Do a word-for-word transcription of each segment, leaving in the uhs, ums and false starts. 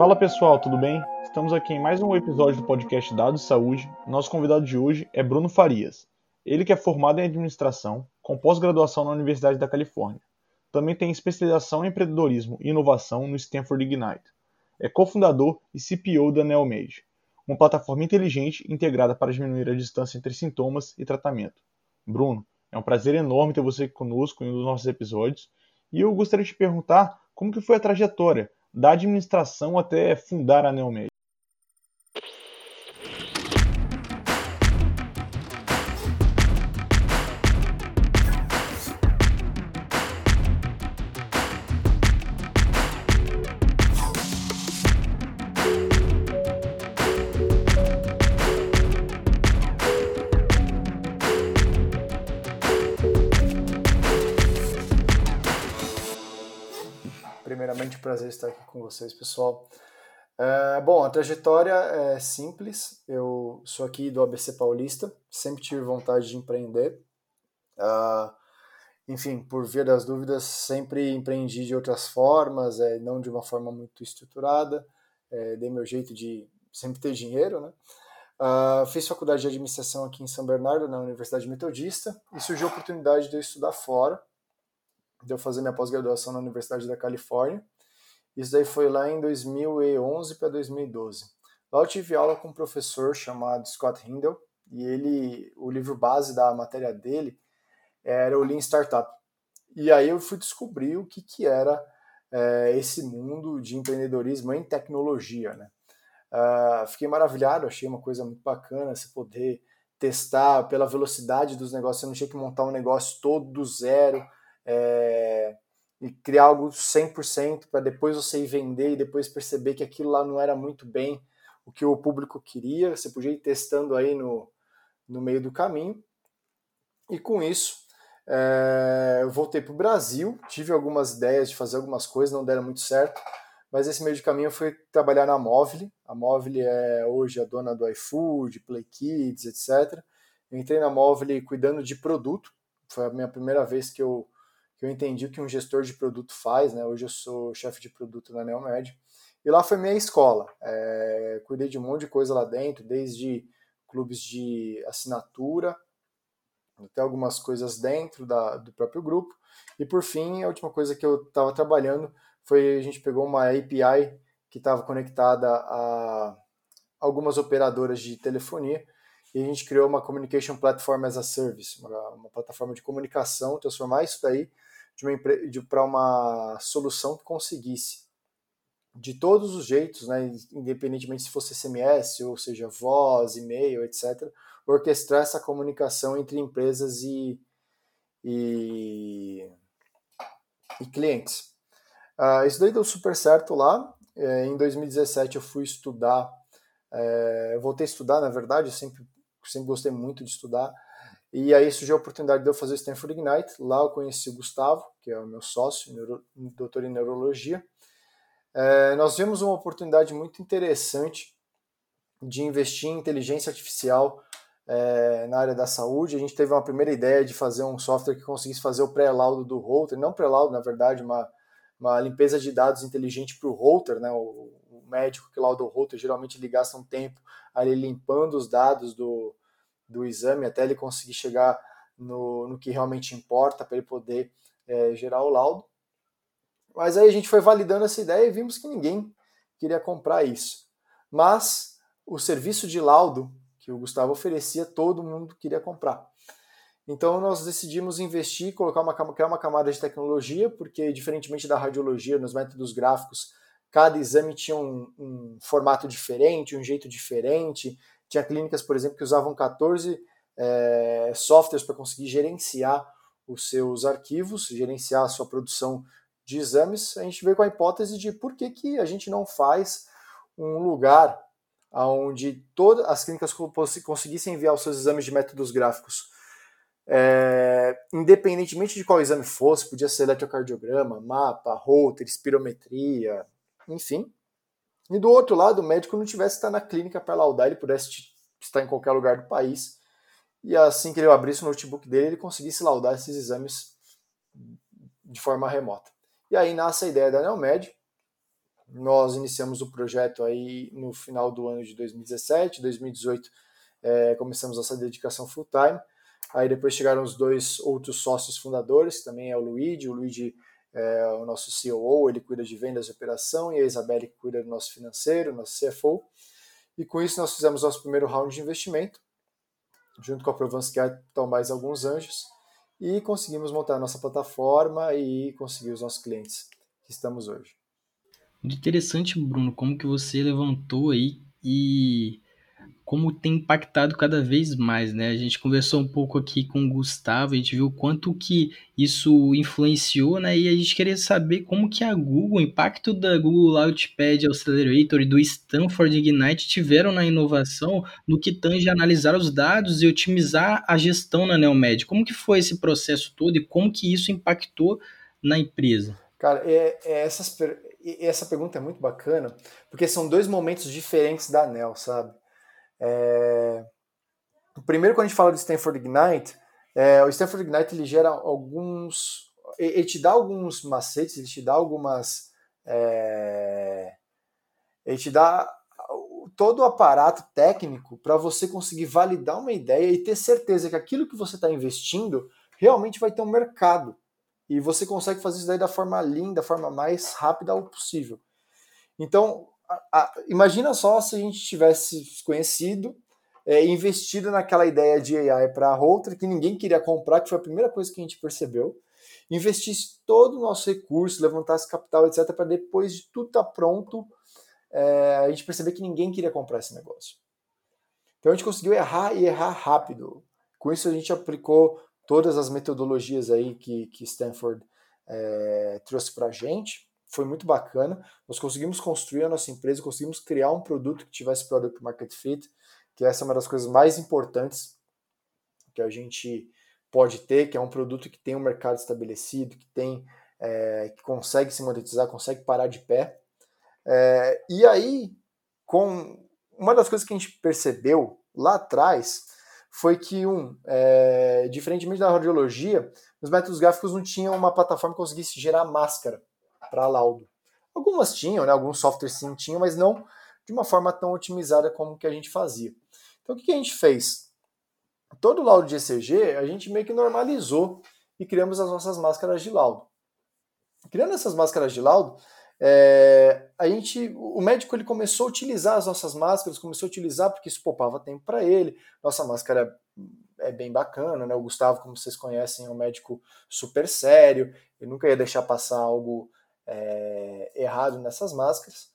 Fala pessoal, tudo bem? Estamos aqui em mais um episódio do podcast Dados de Saúde. Nosso convidado de hoje é Bruno Farias. Ele que é formado em administração, com pós-graduação na Universidade da Califórnia. Também tem especialização em empreendedorismo e inovação no Stanford Ignite. É cofundador e C P O da Neomed, uma plataforma inteligente integrada para diminuir a distância entre sintomas e tratamento. Bruno, é um prazer enorme ter você conosco em um dos nossos episódios. E eu gostaria de te perguntar como que foi a trajetória da administração até fundar a Neuromed. Primeiramente, prazer estar aqui com vocês, pessoal. É, bom, a trajetória é simples. Eu sou aqui do A B C Paulista, sempre tive vontade de empreender. Ah, enfim, por via das dúvidas, sempre empreendi de outras formas, é, não de uma forma muito estruturada. É, dei meu jeito de sempre ter dinheiro, né? Ah, fiz faculdade de administração aqui em São Bernardo, na Universidade Metodista, e surgiu a oportunidade de eu estudar fora, de eu fazer minha pós-graduação na Universidade da Califórnia. Isso daí foi lá em dois mil e onze para dois mil e doze. Lá eu tive aula com um professor chamado Scott Hindle, e ele, o livro base da matéria dele era o Lean Startup. E aí eu fui descobrir o que, que era é, esse mundo de empreendedorismo em tecnologia, né? Uh, fiquei maravilhado, achei uma coisa muito bacana você poder testar pela velocidade dos negócios, você não tinha que montar um negócio todo do zero, É, e criar algo cem por cento para depois você ir vender e depois perceber que aquilo lá não era muito bem o que o público queria. Você podia ir testando aí no, no meio do caminho. E com isso, é, eu voltei para o Brasil, tive algumas ideias de fazer algumas coisas, não deram muito certo, mas esse meio de caminho eu fui trabalhar na Movile. A Movile é hoje a dona do iFood, Play Kids, etcétera. Eu entrei na Movile cuidando de produto, foi a minha primeira vez que eu que eu entendi o que um gestor de produto faz, né? Hoje eu sou chefe de produto na Neuromed, e lá foi minha escola. É, cuidei de um monte de coisa lá dentro, desde clubes de assinatura, até algumas coisas dentro da, do próprio grupo, e por fim, a última coisa que eu estava trabalhando foi, a gente pegou uma A P I que estava conectada a algumas operadoras de telefonia, e a gente criou uma Communication Platform as a Service, uma, uma plataforma de comunicação, transformar isso daí para uma solução que conseguisse, de todos os jeitos, né, independentemente se fosse S M S, ou seja, voz, e-mail, etcétera, orquestrar essa comunicação entre empresas e, e, e clientes. Uh, isso daí deu super certo lá. Em dois mil e dezessete eu fui estudar, é, eu voltei a estudar, na verdade, eu sempre, sempre gostei muito de estudar. E aí surgiu a oportunidade de eu fazer o Stanford Ignite. Lá eu conheci o Gustavo, que é o meu sócio, neuro, doutor em neurologia. É, nós vimos uma oportunidade muito interessante de investir em inteligência artificial é, na área da saúde. A gente teve uma primeira ideia de fazer um software que conseguisse fazer o pré-laudo do router, não pré-laudo, na verdade, uma, uma limpeza de dados inteligente para o router, né, o, o médico que lauda o router, geralmente ele gasta um tempo ali limpando os dados do do exame, até ele conseguir chegar no, no que realmente importa para ele poder é, gerar o laudo. Mas aí a gente foi validando essa ideia e vimos que ninguém queria comprar isso. Mas o serviço de laudo que o Gustavo oferecia, todo mundo queria comprar. Então nós decidimos investir, colocar uma, criar uma camada de tecnologia, porque diferentemente da radiologia, nos métodos gráficos, cada exame tinha um, um formato diferente, um jeito diferente. Tinha clínicas, por exemplo, que usavam catorze é, softwares para conseguir gerenciar os seus arquivos, gerenciar a sua produção de exames. A gente veio com a hipótese de por que, que a gente não faz um lugar onde todas as clínicas conseguissem enviar os seus exames de métodos gráficos. É, independentemente de qual exame fosse, podia ser eletrocardiograma, mapa, router, espirometria, enfim. E do outro lado, o médico não tivesse que estar na clínica para laudar, ele pudesse estar em qualquer lugar do país. E assim que ele abrisse o notebook dele, ele conseguisse laudar esses exames de forma remota. E aí nasce a ideia da Neuromed, Nós iniciamos o projeto aí no final do ano de dois mil e dezessete, dois mil e dezoito é, começamos essa dedicação full time. Aí depois chegaram os dois outros sócios fundadores, também é o Luigi, o Luigi é o nosso C O O, ele cuida de vendas e operação, e a Isabelle que cuida do nosso financeiro, nosso C F O. E com isso nós fizemos nosso primeiro round de investimento, junto com a Provence Capital mais alguns anjos, e conseguimos montar a nossa plataforma e conseguir os nossos clientes que estamos hoje. Muito interessante, Bruno, como que você levantou aí e como tem impactado cada vez mais, né? A gente conversou um pouco aqui com o Gustavo, a gente viu quanto que isso influenciou, né? E a gente queria saber como que a Google, o impacto da Google Launchpad Accelerator e do Stanford Ignite tiveram na inovação no que tange a analisar os dados e otimizar a gestão na Neomed. Como que foi esse processo todo e como que isso impactou na empresa? Cara, é, é essas per... essa pergunta é muito bacana, porque são dois momentos diferentes da Nel, sabe? É... Primeiro, quando a gente fala do Stanford Ignite, é... o Stanford Ignite ele gera alguns... Ele te dá alguns macetes, ele te dá algumas... É... Ele te dá todo o aparato técnico para você conseguir validar uma ideia e ter certeza que aquilo que você está investindo realmente vai ter um mercado. E você consegue fazer isso daí da forma lean, da forma mais rápida possível. Então, a, a, imagina só se a gente tivesse conhecido, é, investido naquela ideia de A I para outra, que ninguém queria comprar, que foi a primeira coisa que a gente percebeu, investisse todo o nosso recurso, levantasse capital, etcétera, para depois de tudo estar pronto, é, a gente perceber que ninguém queria comprar esse negócio. Então, a gente conseguiu errar e errar rápido. Com isso, a gente aplicou todas as metodologias aí que, que Stanford é, trouxe para a gente. Foi muito bacana. Nós conseguimos construir a nossa empresa, conseguimos criar um produto que tivesse product market fit, que essa é uma das coisas mais importantes que a gente pode ter, que é um produto que tem um mercado estabelecido, que, tem, é, que consegue se monetizar, consegue parar de pé. É, e aí, com uma das coisas que a gente percebeu lá atrás... foi que, um, é, diferentemente da radiologia, os métodos gráficos não tinham uma plataforma que conseguisse gerar máscara para laudo. Algumas tinham, né? Alguns softwares sim tinham, mas não de uma forma tão otimizada como que a gente fazia. Então, o que a gente fez? Todo laudo de E C G, a gente meio que normalizou e criamos as nossas máscaras de laudo. Criando essas máscaras de laudo, é, a gente, o médico ele começou a utilizar as nossas máscaras, começou a utilizar porque isso poupava tempo para ele. Nossa máscara é bem bacana, né? O Gustavo, como vocês conhecem, é um médico super sério, ele nunca ia deixar passar algo é, errado nessas máscaras.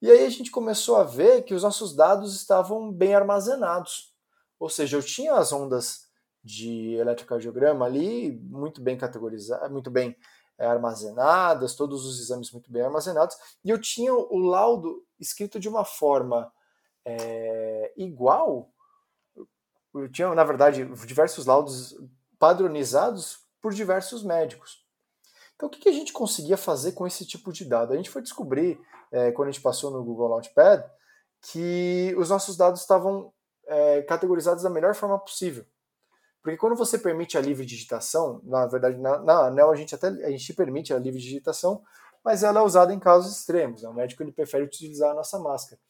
E aí a gente começou a ver que os nossos dados estavam bem armazenados, ou seja, eu tinha as ondas de eletrocardiograma ali muito bem categorizadas, muito bem armazenadas, todos os exames muito bem armazenados, e eu tinha o laudo escrito de uma forma é, igual, eu tinha, na verdade, diversos laudos padronizados por diversos médicos. Então, o que a gente conseguia fazer com esse tipo de dado? A gente foi descobrir, é, quando a gente passou no Google Launchpad, que os nossos dados estavam é, categorizados da melhor forma possível. Porque quando você permite a livre digitação, na verdade, na, na ANEL a gente até a gente permite a livre digitação, mas ela é usada em casos extremos, né? O médico ele prefere utilizar a nossa máscara.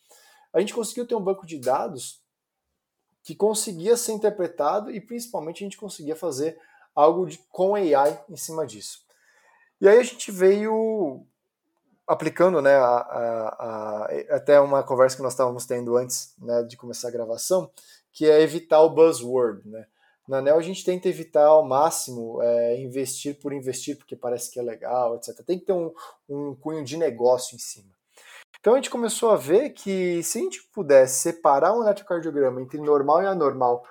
A gente conseguiu ter um banco de dados que conseguia ser interpretado e principalmente a gente conseguia fazer algo de, com A I em cima disso. E aí a gente veio aplicando, né, a, a, a, até uma conversa que nós estávamos tendo antes, né, de começar a gravação, que é evitar o buzzword, né? Na ANEL a gente tenta evitar ao máximo é, investir por investir, porque parece que é legal, etcétera. Tem que ter um, um cunho de negócio em cima. Então a gente começou a ver que se a gente pudesse separar um eletrocardiograma entre normal e anormal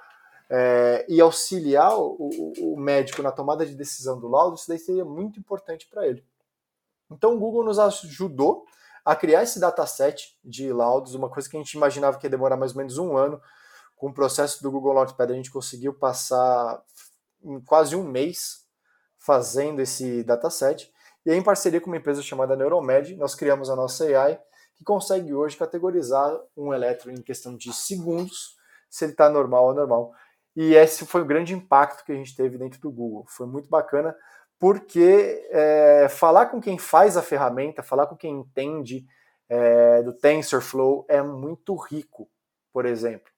é, e auxiliar o, o, o médico na tomada de decisão do laudo, isso daí seria muito importante para ele. Então o Google nos ajudou a criar esse dataset de laudos, uma coisa que a gente imaginava que ia demorar mais ou menos um ano. Com o processo do Google Launchpad, a gente conseguiu passar quase um mês fazendo esse dataset. E aí, em parceria com uma empresa chamada Neuromed, nós criamos a nossa A I, que consegue hoje categorizar um eletro em questão de segundos, se ele está normal ou anormal. E esse foi o grande impacto que a gente teve dentro do Google. Foi muito bacana. porque é, falar com quem faz a ferramenta, falar com quem entende é, do TensorFlow é muito rico, por exemplo.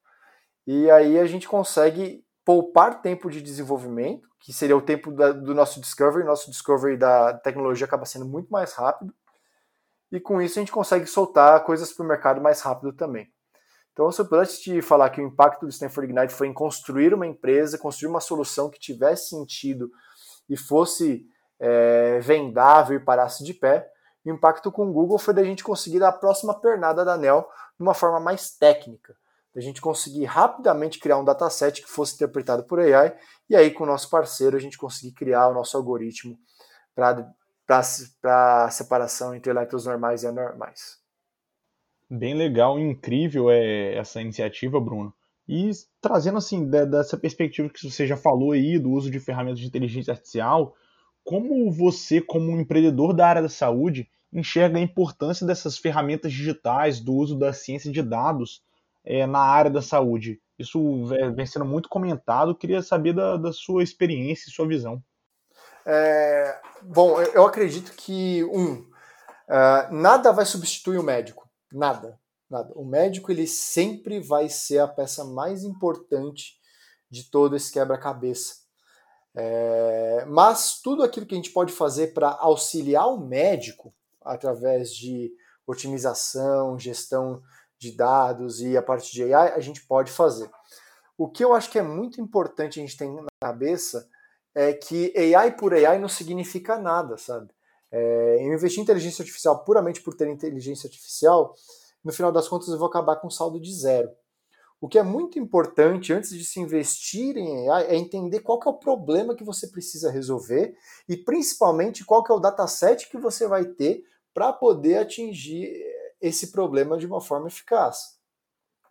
E aí a gente consegue poupar tempo de desenvolvimento, que seria o tempo da, do nosso discovery, nosso discovery da tecnologia acaba sendo muito mais rápido, e com isso a gente consegue soltar coisas para o mercado mais rápido também. Então, se eu pudesse te falar que o impacto do Stanford Ignite foi em construir uma empresa, construir uma solução que tivesse sentido e fosse é, vendável e parasse de pé, o impacto com o Google foi da gente conseguir dar a próxima pernada da Nel de uma forma mais técnica, da gente conseguir rapidamente criar um dataset que fosse interpretado por A I, e aí com o nosso parceiro a gente conseguir criar o nosso algoritmo para a separação entre elétrons normais e anormais. Bem legal, incrível é essa iniciativa, Bruno. E trazendo assim, da, dessa perspectiva que você já falou aí, do uso de ferramentas de inteligência artificial, como você, como um empreendedor da área da saúde, enxerga a importância dessas ferramentas digitais, do uso da ciência de dados é, na área da saúde? Isso vem sendo muito comentado, queria saber da, da sua experiência e sua visão. É, bom, eu acredito que, um, uh, nada vai substituir o médico. Nada, nada. O médico ele sempre vai ser a peça mais importante de todo esse quebra-cabeça. É, mas tudo aquilo que a gente pode fazer para auxiliar o médico através de otimização, gestão de dados e a parte de A I, a gente pode fazer. O que eu acho que é muito importante a gente ter na cabeça é que A I por A I não significa nada, sabe? É, eu investir em inteligência artificial puramente por ter inteligência artificial, no final das contas eu vou acabar com um saldo de zero. O que é muito importante antes de se investir em A I é entender qual que é o problema que você precisa resolver e principalmente qual que é o dataset que você vai ter para poder atingir esse problema de uma forma eficaz.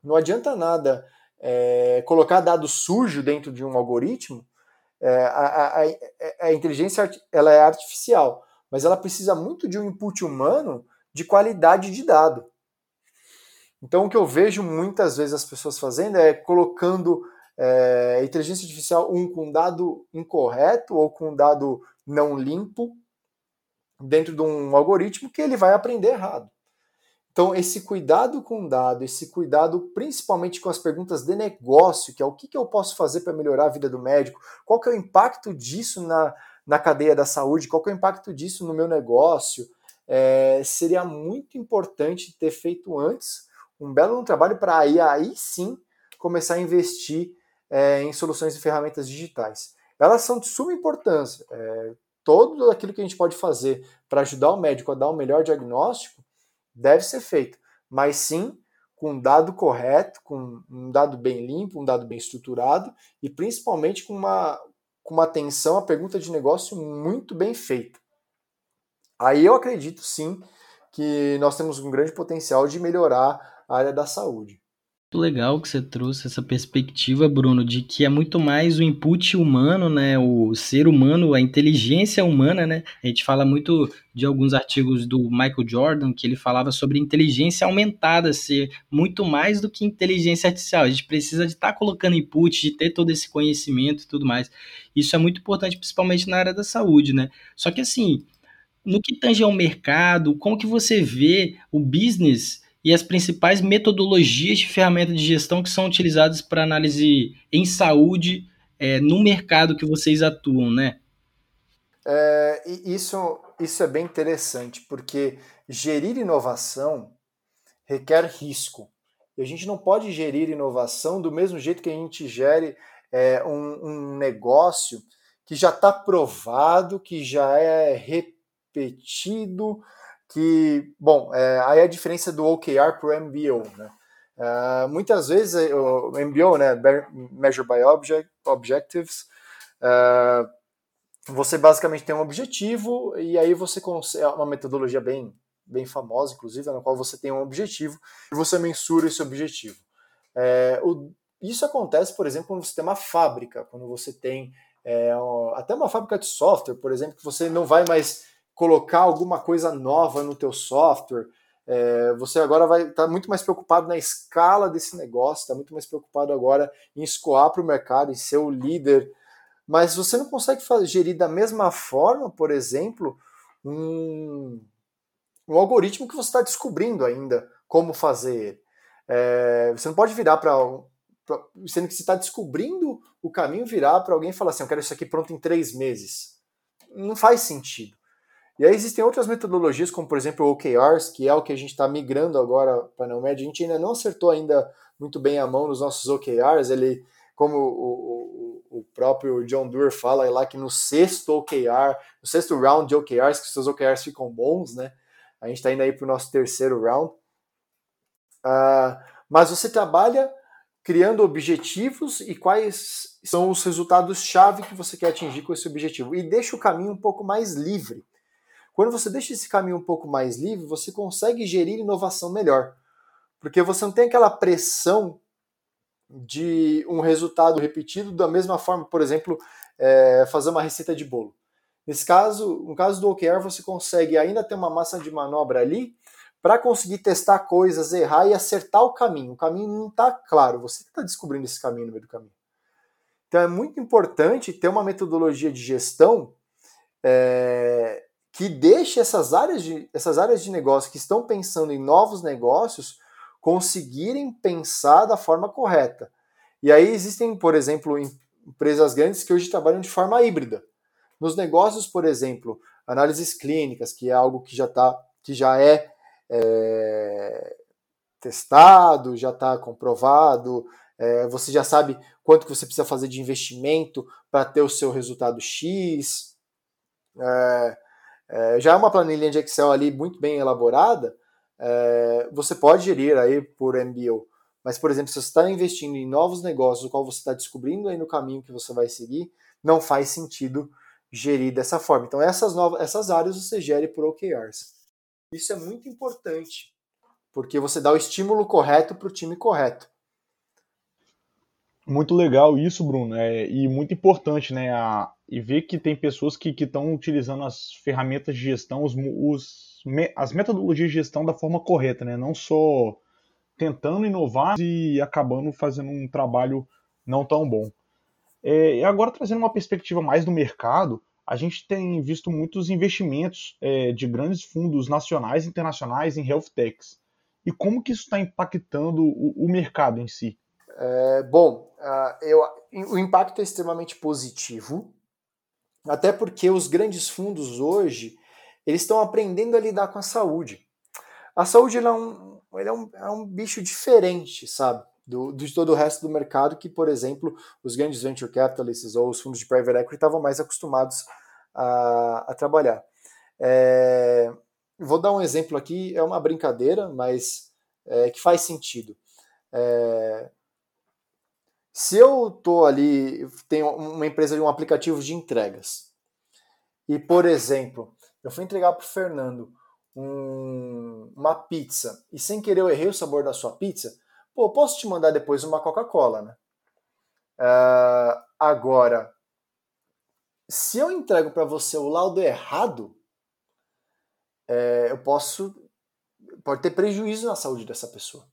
Não adianta nada é, colocar dado sujo dentro de um algoritmo. É, a, a, a inteligência ela é artificial, mas ela precisa muito de um input humano de qualidade de dado. Então, o que eu vejo muitas vezes as pessoas fazendo é colocando é, inteligência artificial um, com dado incorreto ou com dado não limpo dentro de um algoritmo que ele vai aprender errado. Então, esse cuidado com dado, esse cuidado principalmente com as perguntas de negócio, que é o que, que eu posso fazer para melhorar a vida do médico, qual que é o impacto disso na... na cadeia da saúde, qual que é o impacto disso no meu negócio, é, seria muito importante ter feito antes um belo trabalho para aí, aí sim começar a investir é, em soluções e ferramentas digitais. Elas são de suma importância. É, todo aquilo que a gente pode fazer para ajudar o médico a dar o melhor diagnóstico deve ser feito, mas sim com um dado correto, com um dado bem limpo, um dado bem estruturado e principalmente com uma... com uma atenção à pergunta de negócio muito bem feita. Aí eu acredito, sim, que nós temos um grande potencial de melhorar a área da saúde. Muito legal que você trouxe essa perspectiva, Bruno, de que é muito mais o input humano, né, o ser humano, a inteligência humana, né? A gente fala muito de alguns artigos do Michael Jordan, que ele falava sobre inteligência aumentada, ser muito mais do que inteligência artificial. A gente precisa de estar colocando input, de ter todo esse conhecimento e tudo mais. Isso é muito importante, principalmente na área da saúde, né? Só que assim, no que tange ao mercado, como que você vê o business e as principais metodologias de ferramenta de gestão que são utilizadas para análise em saúde é, no mercado que vocês atuam, né? É, isso, isso é bem interessante, porque gerir inovação requer risco. E a gente não pode gerir inovação do mesmo jeito que a gente gere é, um, um negócio que já está provado, que já é repetido, que, bom, é, aí a diferença do O K R para o M B O, né? Uh, muitas vezes o M B O, né, Measure by Object, Objectives, uh, você basicamente tem um objetivo e aí você consegue, é uma metodologia bem, bem famosa, inclusive, na qual você tem um objetivo e você mensura esse objetivo. É, o, isso acontece, por exemplo, no sistema fábrica, quando você tem é, um, até uma fábrica de software, por exemplo, que você não vai mais colocar alguma coisa nova no teu software, é, você agora vai estar tá muito mais preocupado na escala desse negócio, está muito mais preocupado agora em escoar para o mercado, em ser o líder Mas você não consegue gerir da mesma forma, por exemplo, um, um algoritmo que você está descobrindo ainda como fazer. É, você não pode virar para... Sendo que você está descobrindo o caminho, virar para alguém e falar assim, eu quero isso aqui pronto em três meses. Não faz sentido. E aí existem outras metodologias, como por exemplo o O K Rs, que é o que a gente está migrando agora para a Neuromed. A gente ainda não acertou ainda muito bem a mão nos nossos O K Rs. Ele, como o, o, o próprio John Doerr fala, é lá que no sexto O K R, no sexto round de O K Rs, que os seus O K Rs ficam bons, né? A gente está indo aí para o nosso terceiro round. Uh, mas você trabalha criando objetivos e quais são os resultados-chave que você quer atingir com esse objetivo. E deixa o caminho um pouco mais livre. Quando você deixa esse caminho um pouco mais livre, você consegue gerir inovação melhor. Porque você não tem aquela pressão de um resultado repetido da mesma forma, por exemplo, é, fazer uma receita de bolo. Nesse caso, no caso do O K R, você consegue ainda ter uma massa de manobra ali, para conseguir testar coisas, errar e acertar o caminho. O caminho não está claro, você está descobrindo esse caminho no meio do caminho. Então é muito importante ter uma metodologia de gestão é, que deixe essas áreas, de, essas áreas de negócio que estão pensando em novos negócios conseguirem pensar da forma correta. E aí existem, por exemplo, empresas grandes que hoje trabalham de forma híbrida. Nos negócios, por exemplo, análises clínicas, que é algo que já, tá, que já é É, testado, já está comprovado, é, você já sabe quanto que você precisa fazer de investimento para ter o seu resultado X, é, é, já é uma planilha de Excel ali muito bem elaborada, é, você pode gerir aí por M B O, mas por exemplo, se você está investindo em novos negócios, o qual você está descobrindo aí no caminho que você vai seguir, não faz sentido gerir dessa forma. Então essas, novas, essas áreas você gere por O K Rs. Isso é muito importante, porque você dá o estímulo correto para o time correto. Muito legal isso, Bruno, é, e muito importante, né? A, e ver que tem pessoas que estão utilizando as ferramentas de gestão, os, os, me, as metodologias de gestão da forma correta, né? Não só tentando inovar e acabando fazendo um trabalho não tão bom. É, e agora, trazendo uma perspectiva mais do mercado, a gente tem visto muitos investimentos é, de grandes fundos nacionais e internacionais em health techs. E como que isso está impactando o, o mercado em si? É, bom, uh, eu, o impacto é extremamente positivo, até porque os grandes fundos hoje eles estão aprendendo a lidar com a saúde. A saúde ela é, um, ela é, um, é um bicho diferente, sabe? Do, de todo o resto do mercado, que, por exemplo, os grandes venture capitalists ou os fundos de private equity estavam mais acostumados a, a trabalhar. É, vou dar um exemplo aqui, é uma brincadeira, mas é, que faz sentido. É, se eu estou ali, tenho uma empresa de um aplicativo de entregas, e, por exemplo, eu fui entregar para o Fernando um, uma pizza, e sem querer eu errei o sabor da sua pizza, pô, posso te mandar depois uma Coca-Cola, né? Uh, agora, se eu entrego para você o laudo errado, é, eu posso... Pode ter prejuízo na saúde dessa pessoa.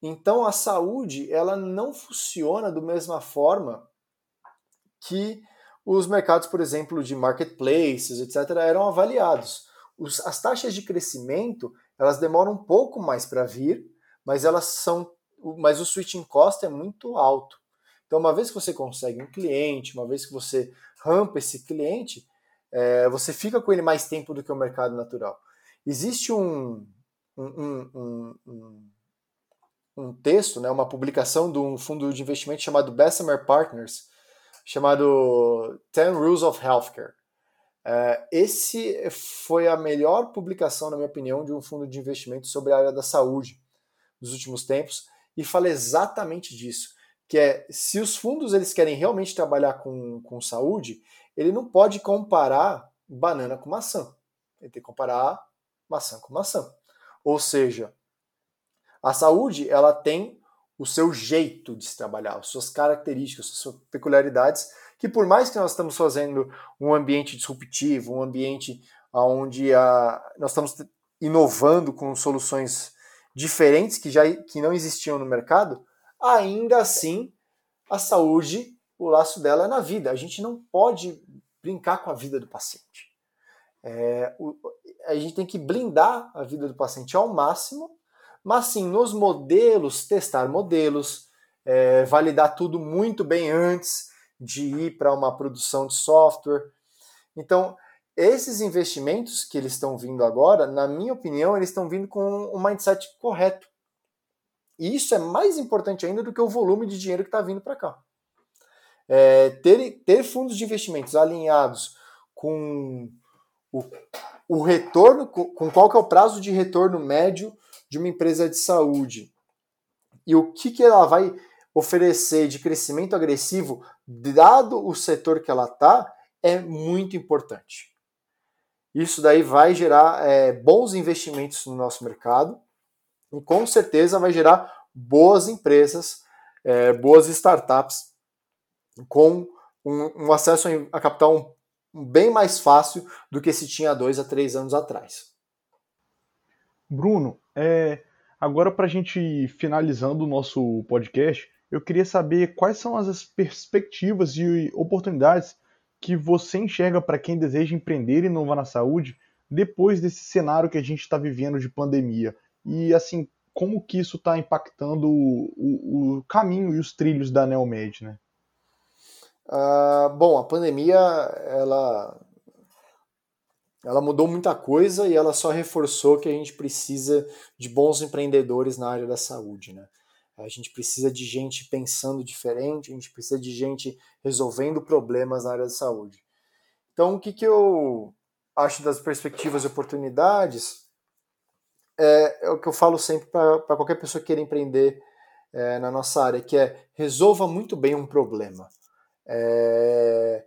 Então, a saúde, ela não funciona da mesma forma que os mercados, por exemplo, de marketplaces, etcétera, eram avaliados. Os, as taxas de crescimento, elas demoram um pouco mais para vir, mas elas são, mas o switching cost é muito alto. Então, uma vez que você consegue um cliente, uma vez que você rampa esse cliente, é, você fica com ele mais tempo do que o mercado natural. Existe um, um, um, um, um texto, né, uma publicação de um fundo de investimento chamado Bessemer Partners, chamado ten rules of healthcare. É, esse foi a melhor publicação, na minha opinião, de um fundo de investimento sobre a área da saúde dos últimos tempos, e fala exatamente disso, que é, se os fundos eles querem realmente trabalhar com, com saúde, ele não pode comparar banana com maçã, ele tem que comparar maçã com maçã. Ou seja, a saúde ela tem o seu jeito de se trabalhar, as suas características, as suas peculiaridades, que por mais que nós estamos fazendo um ambiente disruptivo, um ambiente onde a, nós estamos inovando com soluções diferentes que, já, que não existiam no mercado, ainda assim a saúde o laço dela é na vida. A gente não pode brincar com a vida do paciente. É, o, a gente tem que blindar a vida do paciente ao máximo, mas sim, nos modelos, testar modelos, é, validar tudo muito bem antes de ir para uma produção de software. Então, esses investimentos que eles estão vindo agora, na minha opinião, eles estão vindo com um mindset correto. E isso é mais importante ainda do que o volume de dinheiro que está vindo para cá. É, ter, ter fundos de investimentos alinhados com o, o retorno, com qual que é o prazo de retorno médio de uma empresa de saúde e o que, que ela vai oferecer de crescimento agressivo, dado o setor que ela está, é muito importante. Isso daí vai gerar é, bons investimentos no nosso mercado e com certeza vai gerar boas empresas, é, boas startups com um, um acesso a capital bem mais fácil do que se tinha há dois a três anos atrás. Bruno, é, agora para a gente finalizando o nosso podcast, eu queria saber quais são as perspectivas e oportunidades que você enxerga para quem deseja empreender e inovar na saúde depois desse cenário que a gente está vivendo de pandemia. E assim, como que isso está impactando o, o, o caminho e os trilhos da Neomed, né? Uh, bom, a pandemia, ela, ela mudou muita coisa e ela só reforçou que a gente precisa de bons empreendedores na área da saúde, né? A gente precisa de gente pensando diferente, a gente precisa de gente resolvendo problemas na área da saúde. Então, o que, que eu acho das perspectivas e oportunidades é, é o que eu falo sempre para qualquer pessoa que queira empreender é, na nossa área, que é resolva muito bem um problema. É,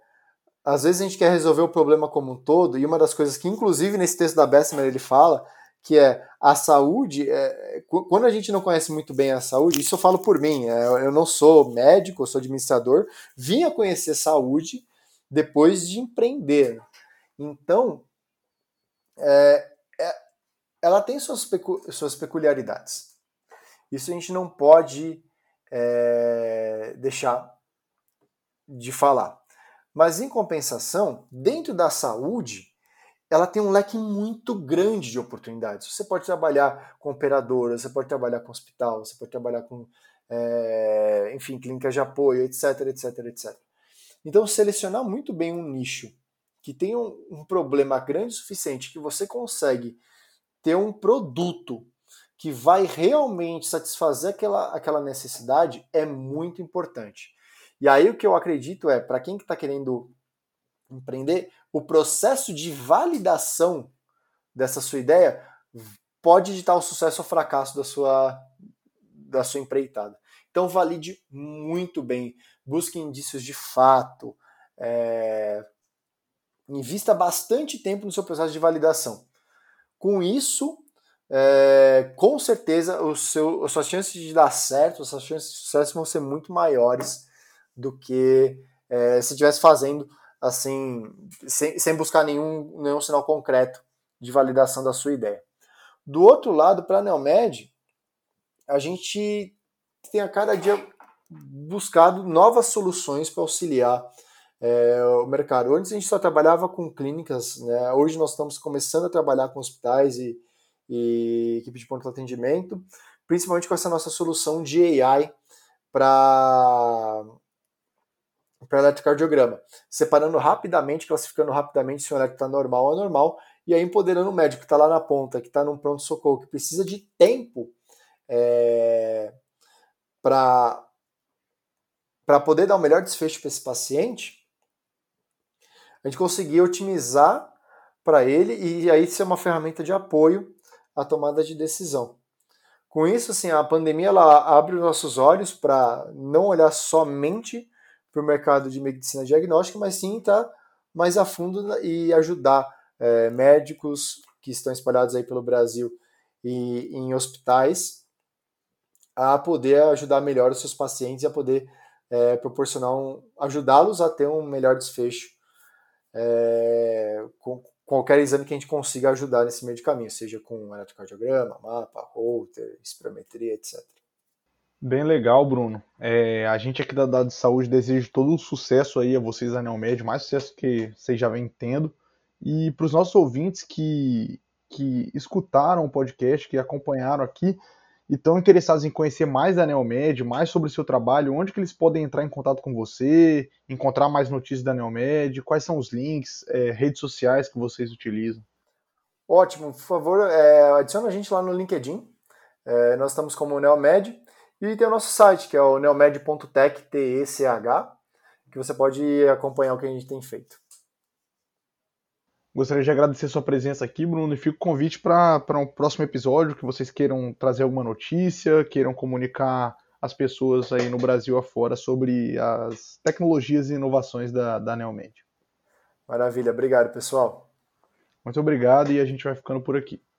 às vezes a gente quer resolver o problema como um todo, e uma das coisas que, inclusive, nesse texto da Bessemer ele fala, que é a saúde, é, quando a gente não conhece muito bem a saúde, isso eu falo por mim, é, eu não sou médico, eu sou administrador, vim a conhecer saúde depois de empreender. Então, é, é, ela tem suas, pecu- suas peculiaridades. Isso a gente não pode é, deixar de falar. Mas, em compensação, dentro da saúde, ela tem um leque muito grande de oportunidades. Você pode trabalhar com operadora, você pode trabalhar com hospital, você pode trabalhar com, é, enfim, clínicas de apoio, etc, etc, etcétera. Então, selecionar muito bem um nicho que tem um, um problema grande o suficiente, que você consegue ter um produto que vai realmente satisfazer aquela, aquela necessidade, é muito importante. E aí o que eu acredito é, para quem que está querendo empreender, o processo de validação dessa sua ideia pode ditar o sucesso ou fracasso da sua, da sua empreitada. Então valide muito bem, busque indícios de fato, é, invista bastante tempo no seu processo de validação. Com isso, é, com certeza, o seu, as suas chances de dar certo, as suas chances de sucesso vão ser muito maiores do que é, se estivesse fazendo assim, sem, sem buscar nenhum, nenhum sinal concreto de validação da sua ideia. Do outro lado, para a Neomed, a gente tem a cada dia buscado novas soluções para auxiliar é, o mercado. Antes a gente só trabalhava com clínicas, né? Hoje nós estamos começando a trabalhar com hospitais e, e equipe de pronto atendimento, principalmente com essa nossa solução de A I para... para eletrocardiograma, separando rapidamente, classificando rapidamente se o eletro está normal ou anormal, e aí empoderando o médico que está lá na ponta, que está num pronto-socorro, que precisa de tempo é, para poder dar o melhor desfecho para esse paciente, a gente conseguir otimizar para ele e aí ser uma ferramenta de apoio à tomada de decisão. Com isso, assim, a pandemia ela abre os nossos olhos para não olhar somente para o mercado de medicina diagnóstica, mas sim estar mais a fundo e ajudar é, médicos que estão espalhados aí pelo Brasil e em hospitais a poder ajudar melhor os seus pacientes e a poder é, proporcionar, um, ajudá-los a ter um melhor desfecho é, com qualquer exame que a gente consiga ajudar nesse meio de caminho, seja com eletrocardiograma, mapa, Holter, espirometria, etcétera. Bem legal, Bruno. É, a gente aqui da Dados de Saúde deseja todo o sucesso aí a vocês da Neomed, mais sucesso que vocês já vêm tendo. E para os nossos ouvintes que, que escutaram o podcast, que acompanharam aqui e estão interessados em conhecer mais da Neomed, mais sobre o seu trabalho, onde que eles podem entrar em contato com você, encontrar mais notícias da Neomed, quais são os links, é, redes sociais que vocês utilizam? Ótimo, por favor, é, adiciona a gente lá no LinkedIn. É, nós estamos como Neomed e tem o nosso site, que é o neomed ponto tech, T E C H, que você pode acompanhar o que a gente tem feito. Gostaria de agradecer sua presença aqui, Bruno, e fico com o convite para um próximo episódio, que vocês queiram trazer alguma notícia, queiram comunicar às pessoas aí no Brasil afora sobre as tecnologias e inovações da, da Neomed. Maravilha, obrigado, pessoal. Muito obrigado e a gente vai ficando por aqui.